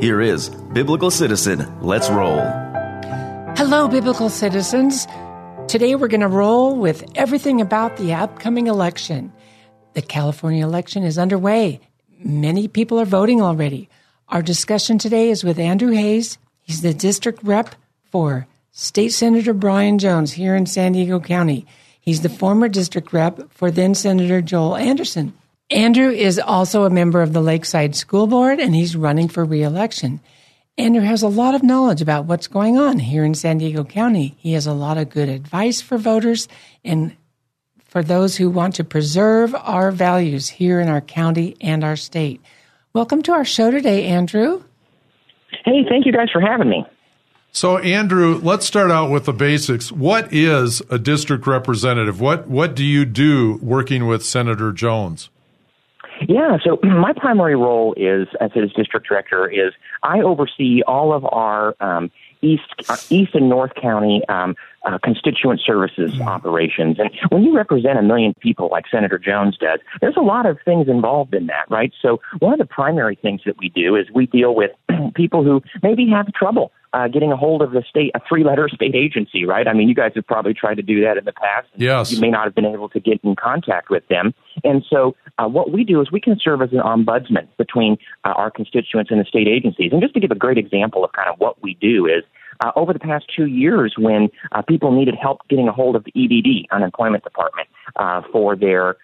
Here is Biblical Citizen. Let's roll. Hello, Biblical Citizens. Today we're going to roll with everything about the upcoming election. The California election is underway. Many people are voting already. Our discussion today is with Andrew Hayes. He's the district rep for State Senator Brian Jones here in San Diego County. He's the former district rep for then-Senator Joel Anderson. Andrew is also a member of the Lakeside School Board, and he's running for re-election. Andrew has a lot of knowledge about what's going on here in San Diego County. He has a lot of good advice for voters and for those who want to preserve our values here in our county and our state. Welcome to our show today, Andrew. Hey, thank you guys for having me. So, Andrew, let's start out with the basics. What is a district representative? What do you do working with Senator Jones? Yeah, so my primary role is as his district director is I oversee all of our East and North County constituent services operations. And when you represent a million people like Senator Jones does, there's a lot of things involved in that, right? So one of the primary things that we do is we deal with people who maybe have trouble getting a hold of the state, a three-letter state agency, right? I mean, you guys have probably tried to do that in the past. Yes. You may not have been able to get in contact with them. And so what we do is we can serve as an ombudsman between our constituents and the state agencies. And just to give a great example of kind of what we do is, over the past 2 years, when people needed help getting a hold of the EDD, Unemployment Department, for their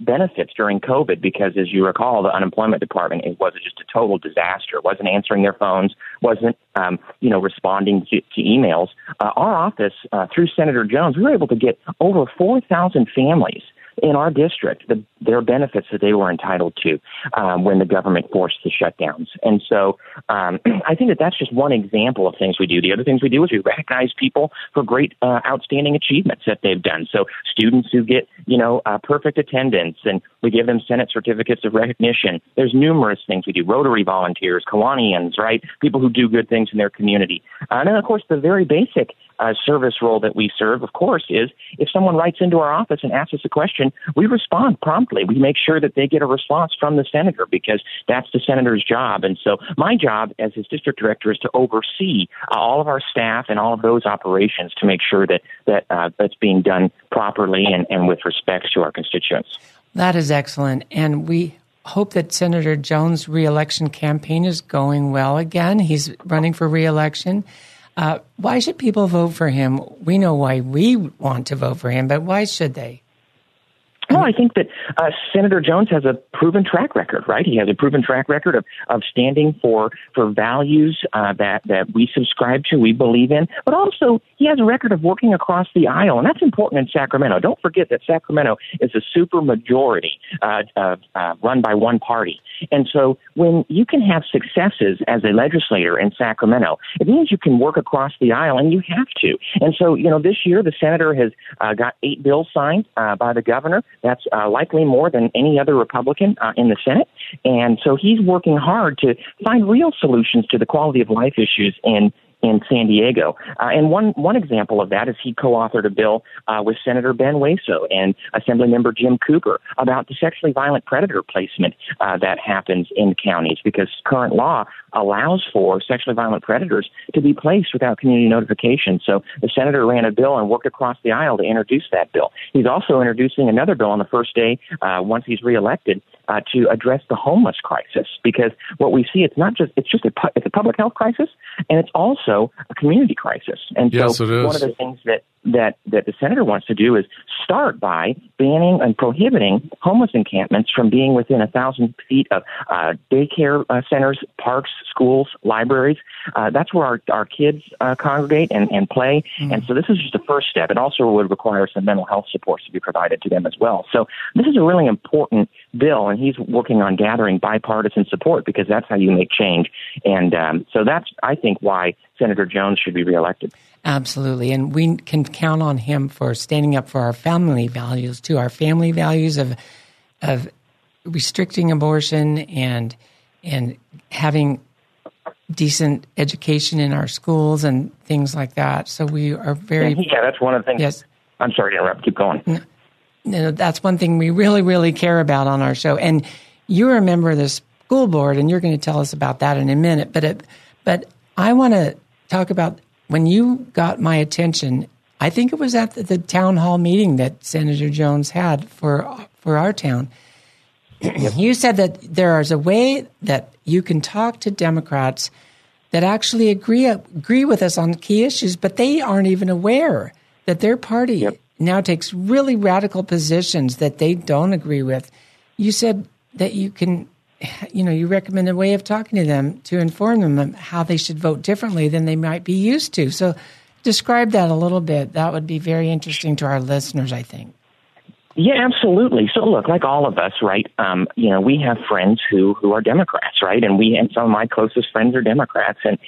benefits during COVID, because as you recall, the unemployment department, it was just a total disaster. It wasn't answering their phones, wasn't, responding to emails. Our office, through Senator Jones, we were able to get over 4,000 families in our district, their benefits that they were entitled to when the government forced the shutdowns. And so I think that's just one example of things we do. The other things we do is we recognize people for great outstanding achievements that they've done. So students who get, perfect attendance, and we give them Senate certificates of recognition. There's numerous things we do. Rotary volunteers, Kalanians, right? People who do good things in their community. And then, of course, the very basic service role that we serve, of course, is if someone writes into our office and asks us a question, we respond promptly. We make sure that they get a response from the senator, because that's the senator's job. And so my job as his district director is to oversee all of our staff and all of those operations to make sure that that's being done properly and with respect to our constituents. That is excellent. And we hope that Senator Jones' reelection campaign is going well again. He's running for reelection. Why should people vote for him? We know why we want to vote for him, but why should they? Well, I think that Senator Jones has a proven track record, right? He has a proven track record of standing for values that we subscribe to, we believe in, but also he has a record of working across the aisle, and that's important in Sacramento. Don't forget that Sacramento is a super majority run by one party. And so when you can have successes as a legislator in Sacramento, it means you can work across the aisle, and you have to. And so, this year the senator has got 8 bills signed by the governor. That's likely more than any other Republican in the Senate. And so he's working hard to find real solutions to the quality of life issues in San Diego. And one example of that is he co-authored a bill with Senator Ben Hueso and Assemblymember Jim Cooper about the sexually violent predator placement that happens in counties, because current law allows for sexually violent predators to be placed without community notification. So the senator ran a bill and worked across the aisle to introduce that bill. He's also introducing another bill on the first day, once he's reelected, to address the homeless crisis, because what we see, it's a public health crisis, and it's also a community crisis. And yes, so one of the things that the senator wants to do is start by banning and prohibiting homeless encampments from being within 1,000 feet of daycare centers, parks, schools, libraries. That's where our kids congregate and play. Mm-hmm. And so this is just the first step. It also would require some mental health supports to be provided to them as well. So this is a really important bill, and he's working on gathering bipartisan support, because that's how you make change. And so that's, I think, why Senator Jones should be reelected. Absolutely. And we can count on him for standing up for our family values, too. Our family values of restricting abortion and having decent education in our schools and things like that. So we are very... Yeah, that's one of the things... Yes. I'm sorry to interrupt. Keep going. No, that's one thing we really, really care about on our show. And you're a member of the school board, and you're going to tell us about that in a minute. But I want to talk about... When you got my attention, I think it was at the town hall meeting that Senator Jones had for our town. You said that there is a way that you can talk to Democrats that actually agree with us on key issues, but they aren't even aware that their party now takes really radical positions that they don't agree with. You said that you can... you recommend a way of talking to them to inform them of how they should vote differently than they might be used to. So describe that a little bit. That would be very interesting to our listeners, I think. Yeah, absolutely. So look, like all of us, right, we have friends who are Democrats, right? And some of my closest friends are Democrats. And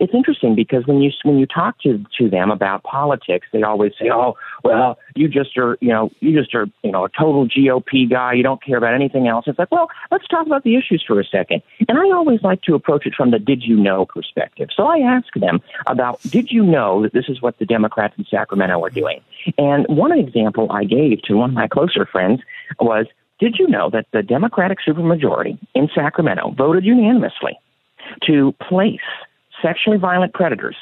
it's interesting, because when you talk to them about politics, they always say, oh, well, you just are a total GOP guy. You don't care about anything else. It's like, well, let's talk about the issues for a second. And I always like to approach it from the did you know perspective. So I ask them about, did you know that this is what the Democrats in Sacramento are doing? And one example I gave to one of my closer friends was, did you know that the Democratic supermajority in Sacramento voted unanimously to place sexually violent predators,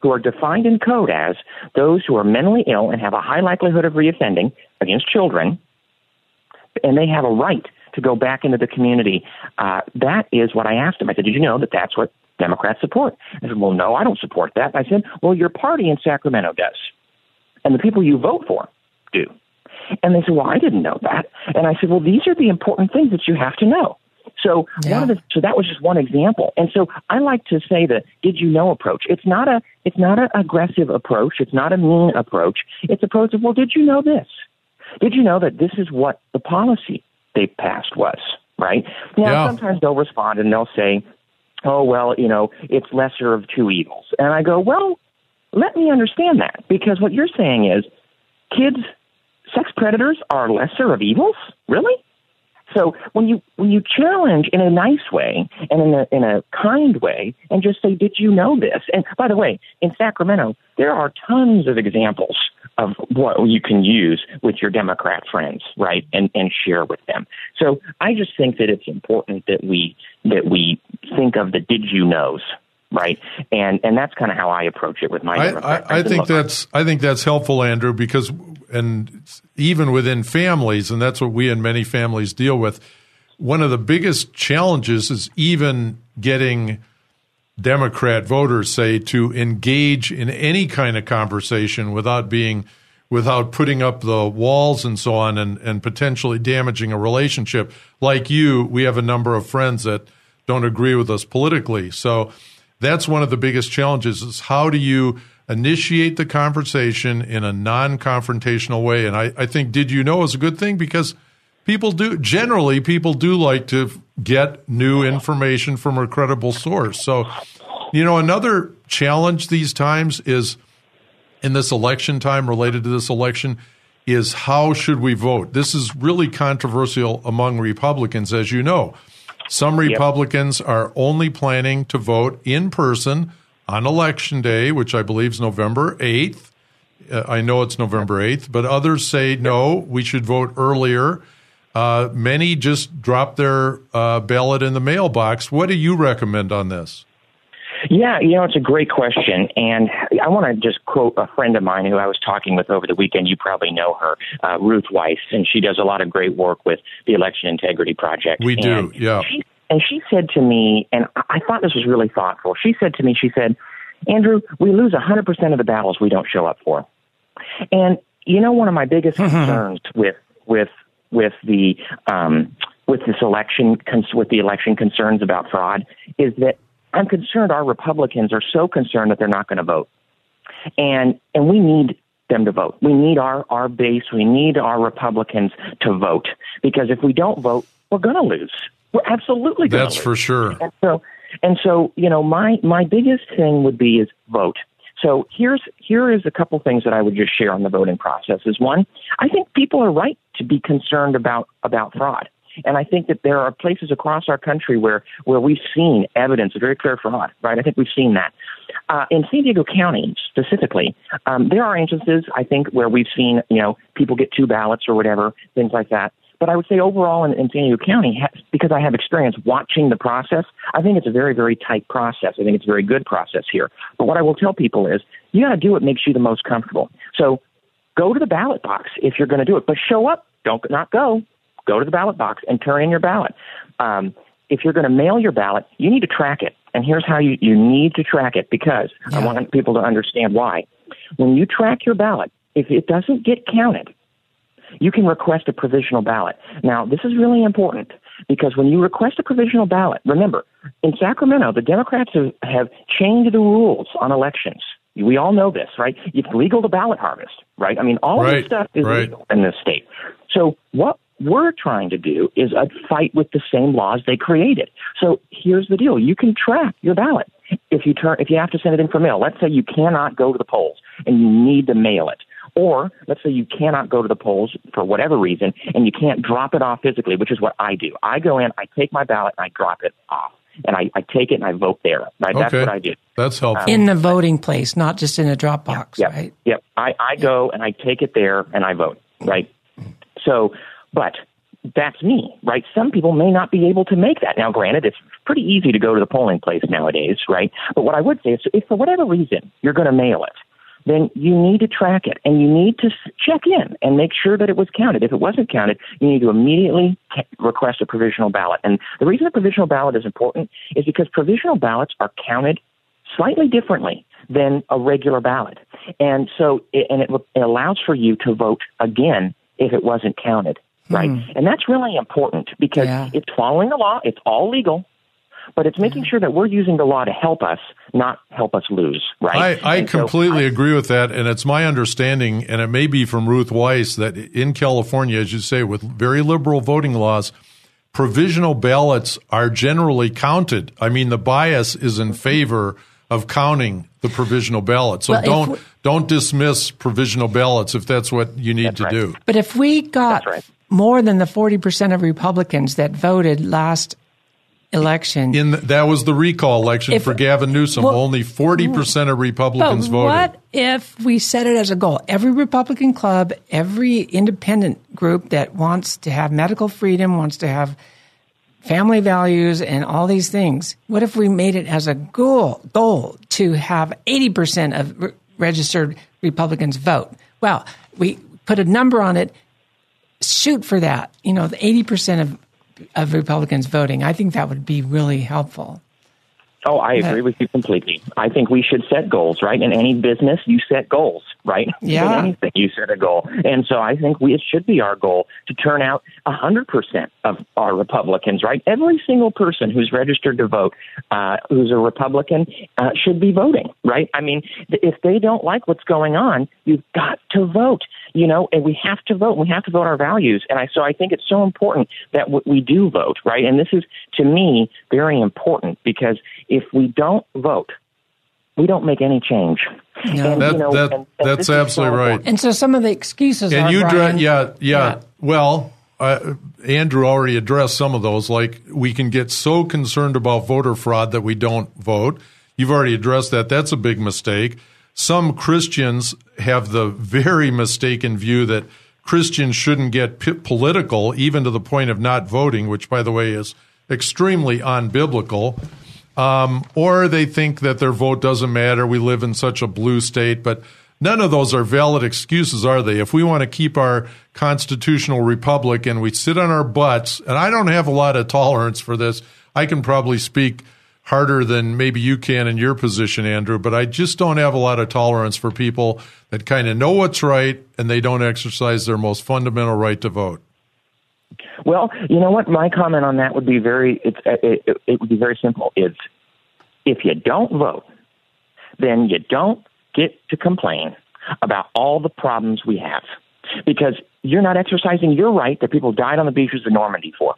who are defined in code as those who are mentally ill and have a high likelihood of reoffending, against children, and they have a right to go back into the community? That is what I asked him. I said, did you know that that's what Democrats support? I said, well, no, I don't support that. I said, well, your party in Sacramento does, and the people you vote for do. And they said, well, I didn't know that. And I said, well, these are the important things that you have to know. So so that was just one example. And so I like to say the did you know approach. It's not an aggressive approach. It's not a mean approach. It's approach of, well, did you know this? Did you know that this is what the policy they passed was, right? Sometimes they'll respond and they'll say, oh, well, it's lesser of two evils. And I go, well, let me understand that, because what you're saying is kids... sex predators are lesser of evils? Really? So when you challenge in a nice way and in a kind way, and just say, did you know this? And by the way, in Sacramento, there are tons of examples of what you can use with your Democrat friends, right, and share with them. So I just think that it's important that we think of the did you knows. Right, and that's kind of how I approach it with my. I think that's helpful, Andrew, because and even within families, and that's what we and many families deal with. One of the biggest challenges is even getting Democrat voters, say, to engage in any kind of conversation without putting up the walls and so on, and potentially damaging a relationship. Like you, we have a number of friends that don't agree with us politically, so. That's one of the biggest challenges, is how do you initiate the conversation in a non-confrontational way? And I think did you know is a good thing, because people do like to get new information from a credible source. So, another challenge these times is in this election time related to this election is how should we vote? This is really controversial among Republicans, as you know. Some Republicans are only planning to vote in person on Election Day, which I believe is November 8th. I know it's November 8th, but others say, no, we should vote earlier. Many just drop their ballot in the mailbox. What do you recommend on this? Yeah, it's a great question. And I want to just quote a friend of mine who I was talking with over the weekend. You probably know her, Ruth Weiss, and she does a lot of great work with the Election Integrity Project. We do, yeah. She said to me, and I thought this was really thoughtful, she said, Andrew, we lose 100% of the battles we don't show up for. And, one of my biggest concerns with the election concerns about fraud is that I'm concerned our Republicans are so concerned that they're not going to vote. And we need them to vote. We need our base. We need our Republicans to vote, because if we don't vote, we're going to lose. We're absolutely going to lose. That's for sure. And so, my biggest thing would be is vote. So here is a couple things that I would just share on the voting process. Is one, I think people are right to be concerned about fraud. And I think that there are places across our country where we've seen evidence of very clear fraud, right? I think we've seen that. In San Diego County, specifically, there are instances, I think, where we've seen, people get two ballots or whatever, things like that. But I would say overall in San Diego County, because I have experience watching the process, I think it's a very, very tight process. I think it's a very good process here. But what I will tell people is you got to do what makes you the most comfortable. So go to the ballot box if you're going to do it, but show up. Don't not go. Go to the ballot box and turn in your ballot. If you're going to mail your ballot, you need to track it. And here's how you need to track it, because I want people to understand why. When you track your ballot, if it doesn't get counted, you can request a provisional ballot. Now, this is really important, because when you request a provisional ballot, remember, in Sacramento, the Democrats have changed the rules on elections. We all know this, right? It's legal to ballot harvest, right? I mean, all of this stuff is legal in this state. So what we're trying to do is a fight with the same laws they created. So here's the deal. You can track your ballot. If you have to send it in for mail, let's say you cannot go to the polls and you need to mail it. Or let's say you cannot go to the polls for whatever reason and you can't drop it off physically, which is what I do. I go in, I take my ballot, and I drop it off. And I take it and I vote there. Right? Okay. That's what I do. That's helpful. In the voting place, not just in a drop box, right? Yep. I go and I take it there and I vote, right? So, but that's me, right? Some people may not be able to make that. Now, granted, it's pretty easy to go to the polling place nowadays, right? But what I would say is if for whatever reason you're going to mail it, then you need to track it, and you need to check in and make sure that it was counted. If it wasn't counted, you need to immediately request a provisional ballot. And the reason a provisional ballot is important is because provisional ballots are counted slightly differently than a regular ballot. And so it allows for you to vote again if it wasn't counted, right? And that's really important, because it's following the law. It's all legal. But it's making sure that we're using the law to help us, not help us lose, right? I completely agree with that, and it's my understanding, and it may be from Ruth Weiss, that in California, as you say, with very liberal voting laws, provisional ballots are generally counted. I mean, the bias is in favor of counting the provisional ballot. So don't dismiss provisional ballots if that's what you need to do. But if we got more than the 40% of Republicans that voted last election. That was the recall election for Gavin Newsom. Only 40% of Republicans voted. What if we set it as a goal? Every Republican club, every independent group that wants to have medical freedom, wants to have family values and all these things, what if we made it as a goal to have 80% of registered Republicans vote? Well, we put a number on it, shoot for that. The 80% of Republicans voting. I think that would be really helpful. Oh, I agree with you completely. I think we should set goals, right? In any business, you set goals, right? Yeah. In anything, you set a goal. And so I think it should be our goal to turn out 100% of our Republicans, right? Every single person who's registered to vote, who's a Republican, should be voting, right? I mean, if they don't like what's going on, you've got to vote. And we have to vote. We have to vote our values. And so I think it's so important that we do vote, right? And this is, to me, very important, because if we don't vote, we don't make any change. No. That's absolutely right. And so some of the excuses are, Brian. Well, Andrew already addressed some of those. Like, we can get so concerned about voter fraud that we don't vote. You've already addressed that. That's a big mistake. Some Christians have the very mistaken view that Christians shouldn't get political, even to the point of not voting, which, by the way, is extremely unbiblical. Or they think that their vote doesn't matter. We live in such a blue state. But none of those are valid excuses, are they? If we want to keep our constitutional republic and we sit on our butts, and I don't have a lot of tolerance for this. I can probably speak harder than maybe you can in your position, Andrew, but I just don't have a lot of tolerance for people that kind of know what's right and they don't exercise their most fundamental right to vote. Well, you know what? My comment on that would be very simple. It's if you don't vote, then you don't get to complain about all the problems we have because you're not exercising your right that people died on the beaches of Normandy for.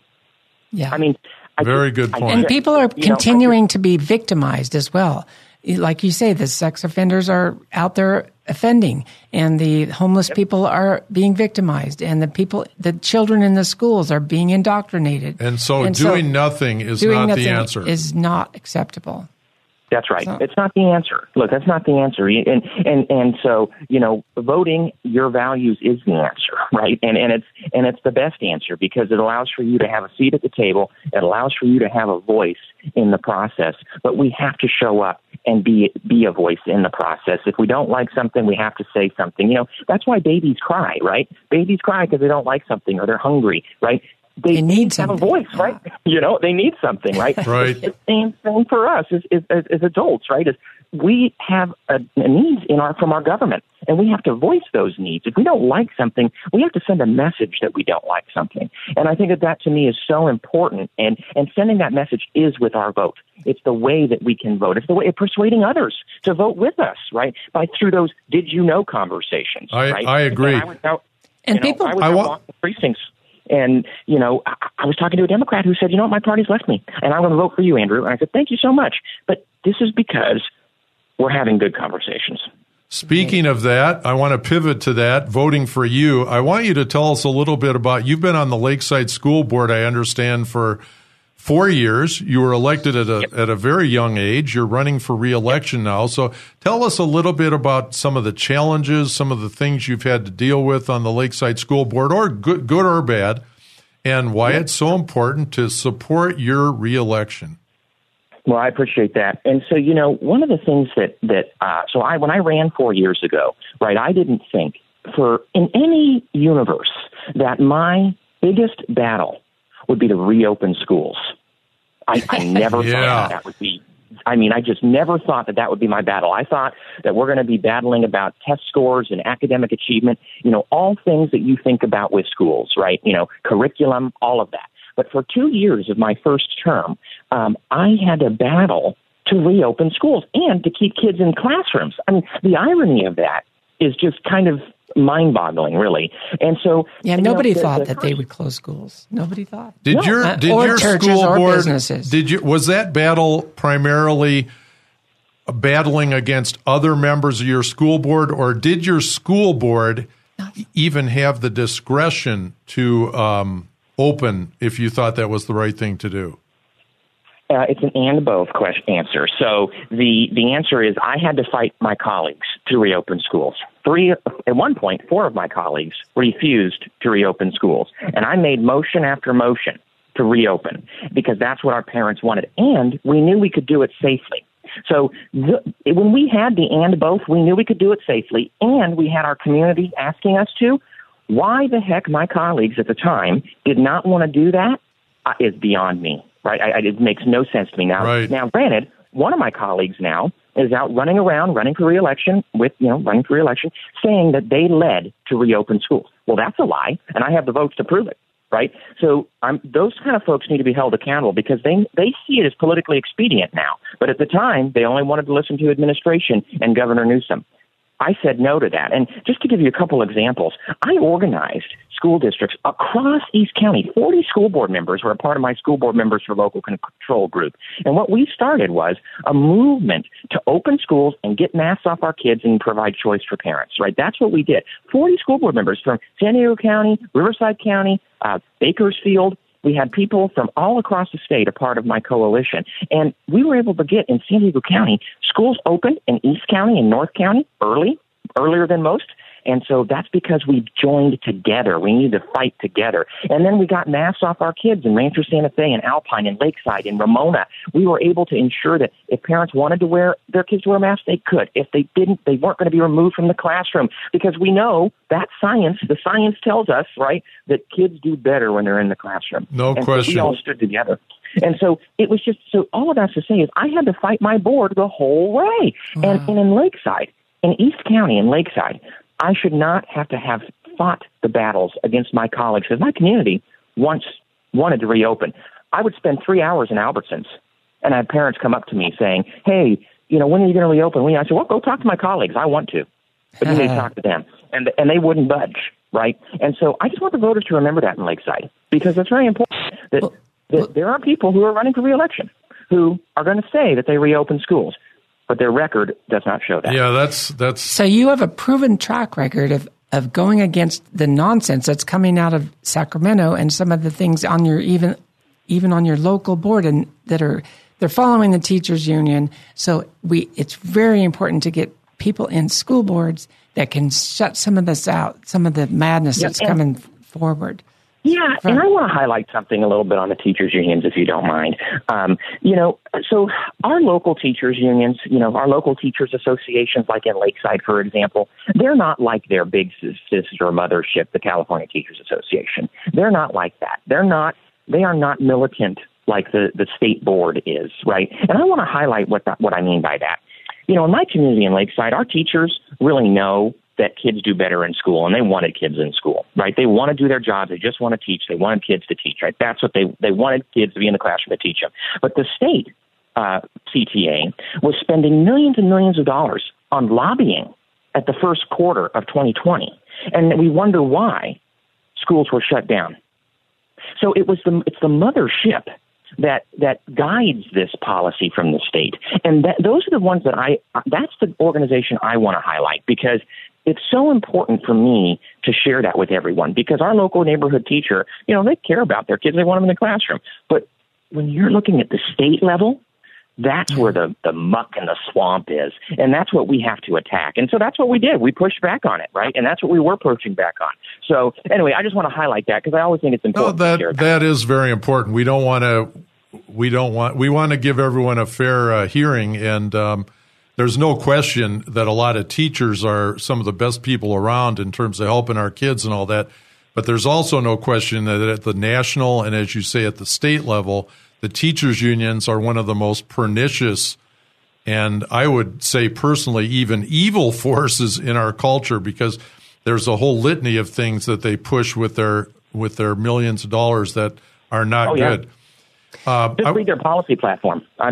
Yeah, I mean, Very good point. And people are continuing to be victimized as well. Like you say, the sex offenders are out there offending, and the homeless people are being victimized, and the children in the schools are being indoctrinated. And so doing nothing is not acceptable. That's right. So, it's not the answer. Look, that's not the answer. And so, you know, voting your values is the answer, right? And it's the best answer because it allows for you to have a seat at the table. It allows for you to have a voice in the process. But we have to show up and be a voice in the process. If we don't like something, we have to say something. You know, that's why babies cry, right? Babies cry because they don't like something or they're hungry, right? They need to have a voice, right? Yeah. You know, they need something, right? Right. It's the same thing for us as adults, right? Is we have a needs from our government, and we have to voice those needs. If we don't like something, we have to send a message that we don't like something. And I think that to me is so important. And sending that message is with our vote. It's the way that we can vote. It's the way of persuading others to vote with us, right? Through those did you know conversations. I agree. I was out walking precincts. And, you know, I was talking to a Democrat who said, you know what, my party's left me, and I'm going to vote for you, Andrew. And I said, thank you so much. But this is because we're having good conversations. Speaking of that, I want to pivot to that, voting for you. I want you to tell us a little bit about, you've been on the Lakeside School Board, I understand, for 4 years. You were elected at a very young age. You're running for re-election now. So tell us a little bit about some of the challenges, some of the things you've had to deal with on the Lakeside School Board, or good or bad, and why it's so important to support your re-election. Well, I appreciate that. And so, you know, one of the things that when I ran 4 years ago, right, I didn't think in any universe that my biggest battle would be to reopen schools. I never thought that would be. I mean, I just never thought that would be my battle. I thought that we're going to be battling about test scores and academic achievement, you know, all things that you think about with schools, right? You know, curriculum, all of that. But for 2 years of my first term, I had to battle to reopen schools and to keep kids in classrooms. I mean, the irony of that is just kind of mind-boggling, really. And so, yeah, nobody thought that they would close schools. Nobody thought. Did your school board, businesses? Was that battle primarily battling against other members of your school board, or did your school board even have the discretion to open if you thought that was the right thing to do? It's an and both answer. So the answer is I had to fight my colleagues to reopen schools. At one point, four of my colleagues refused to reopen schools. And I made motion after motion to reopen because that's what our parents wanted. And we knew we could do it safely. So when we had the and both, we knew we could do it safely. And we had our community asking us to. Why the heck my colleagues at the time did not want to do that is beyond me. Right, it makes no sense to me now. Right. Now, granted, one of my colleagues now is out running for reelection, saying that they led to reopen schools. Well, that's a lie, and I have the votes to prove it. Right, so those kind of folks need to be held accountable because they see it as politically expedient now. But at the time, they only wanted to listen to administration and Governor Newsom. I said no to that. And just to give you a couple examples, I organized school districts across East County. 40 school board members were a part of my school board members for local control group. And what we started was a movement to open schools and get masks off our kids and provide choice for parents, right? That's what we did. 40 school board members from San Diego County, Riverside County, Bakersfield. We had people from all across the state, a part of my coalition. And we were able to get in San Diego County, schools open in East County and North County earlier than most. And so that's because we've joined together. We need to fight together. And then we got masks off our kids in Rancho Santa Fe and Alpine and Lakeside and Ramona. We were able to ensure that if parents wanted to wear their kids to wear masks, they could. If they didn't, they weren't going to be removed from the classroom, because we know that science, the science tells us, right, that kids do better when they're in the classroom. No question. So we all stood together. And so it was just, so all of that's to say is I had to fight my board the whole way. Wow. And in Lakeside, in East County, in Lakeside, I should not have to have fought the battles against my colleagues, because my community once wanted to reopen. I would spend 3 hours in Albertsons, and I had parents come up to me saying, hey, you know, when are you going to reopen? I said, well, go talk to my colleagues. I want to. But then they talked to them, and they wouldn't budge, right? And so I just want the voters to remember that in Lakeside, because it's very important that... there are people who are running for re-election who are going to say that they reopen schools, but their record does not show that. Yeah, that's. So you have a proven track record of going against the nonsense that's coming out of Sacramento and some of the things on your even on your local board, and they're following the teachers union. So it's very important to get people in school boards that can shut some of this out, some of the madness that's coming forward. Yeah, and I want to highlight something a little bit on the teachers unions, if you don't mind. So our local teachers unions, our local teachers associations, like in Lakeside, for example, they're not like their big sister mothership, the California Teachers Association. They're not like that. They are not militant like the state board is, right? And I want to highlight what I mean by that. In my community in Lakeside, our teachers really know that kids do better in school, and they wanted kids in school, right? They want to do their jobs. They just want to teach. They wanted kids to teach, right? That's what they wanted, kids to be in the classroom to teach them. But the state CTA was spending millions and millions of dollars on lobbying at the first quarter of 2020, and we wonder why schools were shut down. So it's the mothership that guides this policy from the state, and those are the ones that's the organization I want to highlight, because it's so important for me to share that with everyone, because our local neighborhood teacher, they care about their kids. They want them in the classroom. But when you're looking at the state level, that's where the muck and the swamp is. And that's what we have to attack. And so that's what we did. We pushed back on it, right? And that's what we were pushing back on. So anyway, I just want to highlight that, because I always think it's important. No, that is very important. We want to give everyone a fair hearing, and there's no question that a lot of teachers are some of the best people around in terms of helping our kids and all that. But there's also no question that at the national and, as you say, at the state level, the teachers' unions are one of the most pernicious and, I would say personally, even evil forces in our culture, because there's a whole litany of things that they push with their millions of dollars that are not good. Just read their policy platform. I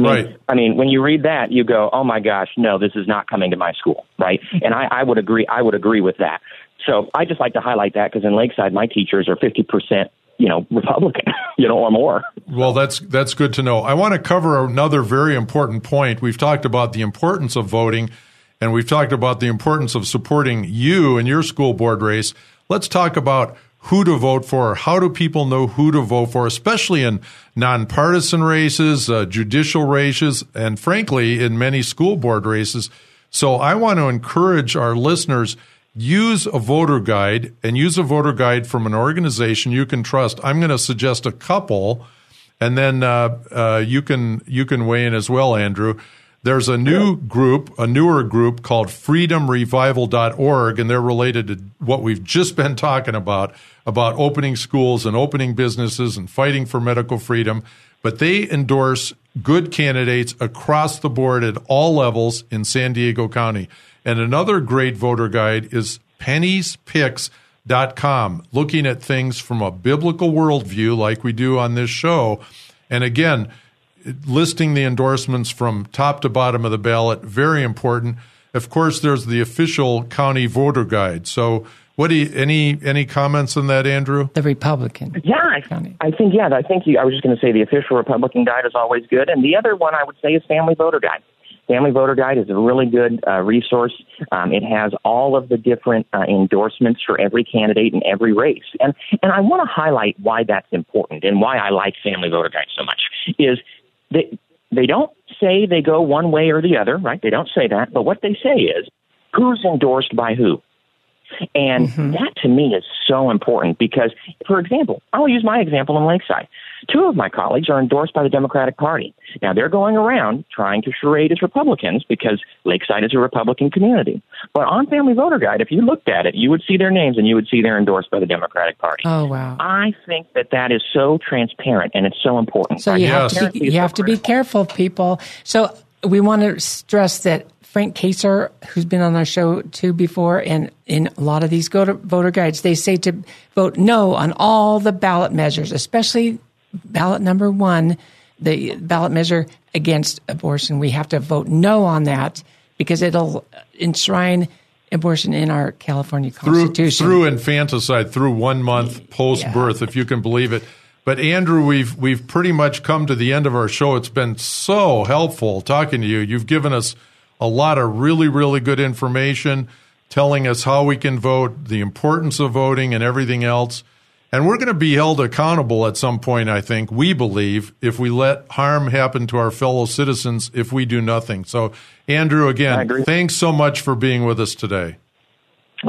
mean, when you read that, you go, "Oh my gosh, no, this is not coming to my school," right? And I would agree. I would agree with that. So I just like to highlight that, because in Lakeside, my teachers are 50%, Republican, or more. Well, that's good to know. I want to cover another very important point. We've talked about the importance of voting, and we've talked about the importance of supporting you in your school board race. Let's talk about who to vote for. How do people know who to vote for, especially in nonpartisan races, judicial races, and frankly, in many school board races? So I want to encourage our listeners, use a voter guide, and use a voter guide from an organization you can trust. I'm going to suggest a couple, and then you can weigh in as well, Andrew. There's a newer group called freedomrevival.org, and they're related to what we've just been talking about opening schools and opening businesses and fighting for medical freedom. But they endorse good candidates across the board at all levels in San Diego County. And another great voter guide is penniespicks.com, looking at things from a biblical worldview like we do on this show. And again, listing the endorsements from top to bottom of the ballot, very important. Of course, there's the official county voter guide. So what do you, any comments on that, Andrew? The Republican. Yeah, I was just going to say the official Republican guide is always good. And the other one I would say is Family Voter Guide. Family Voter Guide is a really good resource. It has all of the different endorsements for every candidate in every race. And I want to highlight why that's important and why I like Family Voter Guide so much is they don't say they go one way or the other, right? They don't say that. But what they say is who's endorsed by who. And that to me is so important because, for example, I'll use my example in Lakeside. Two of my colleagues are endorsed by the Democratic Party. Now, they're going around trying to charade as Republicans because Lakeside is a Republican community. But on Family Voter Guide, if you looked at it, you would see their names and you would see they're endorsed by the Democratic Party. Oh, wow. I think that that is so transparent and it's so important. So you have to be careful, people. So we want to stress that Frank Kaser, who's been on our show too before, and in a lot of these voter guides, they say to vote no on all the ballot measures, especially ballot number 1, the ballot measure against abortion. We have to vote no on that because it'll enshrine abortion in our California Constitution. Through infanticide, through 1 month post-birth, if you can believe it. But Andrew, we've pretty much come to the end of our show. It's been so helpful talking to you. You've given us a lot of really, really good information, telling us how we can vote, the importance of voting, and everything else. And we're going to be held accountable at some point, I think, we believe, if we let harm happen to our fellow citizens if we do nothing. So, Andrew, again, thanks so much for being with us today.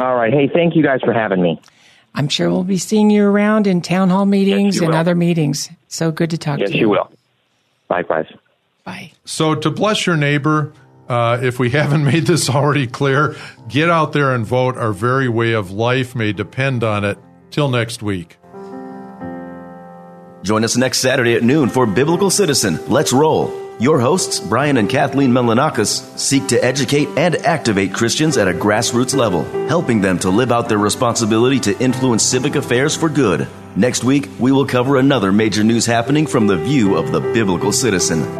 All right. Hey, thank you guys for having me. I'm sure we'll be seeing you around in town hall meetings and other meetings. So good to talk to you. Yes, you will. Likewise. Bye. So to bless your neighbor, if we haven't made this already clear, get out there and vote. Our very way of life may depend on it. Till next week. Join us next Saturday at noon for Biblical Citizen. Let's roll. Your hosts, Brian and Kathleen Melanakis, seek to educate and activate Christians at a grassroots level, helping them to live out their responsibility to influence civic affairs for good. Next week, we will cover another major news happening from the view of the Biblical Citizen.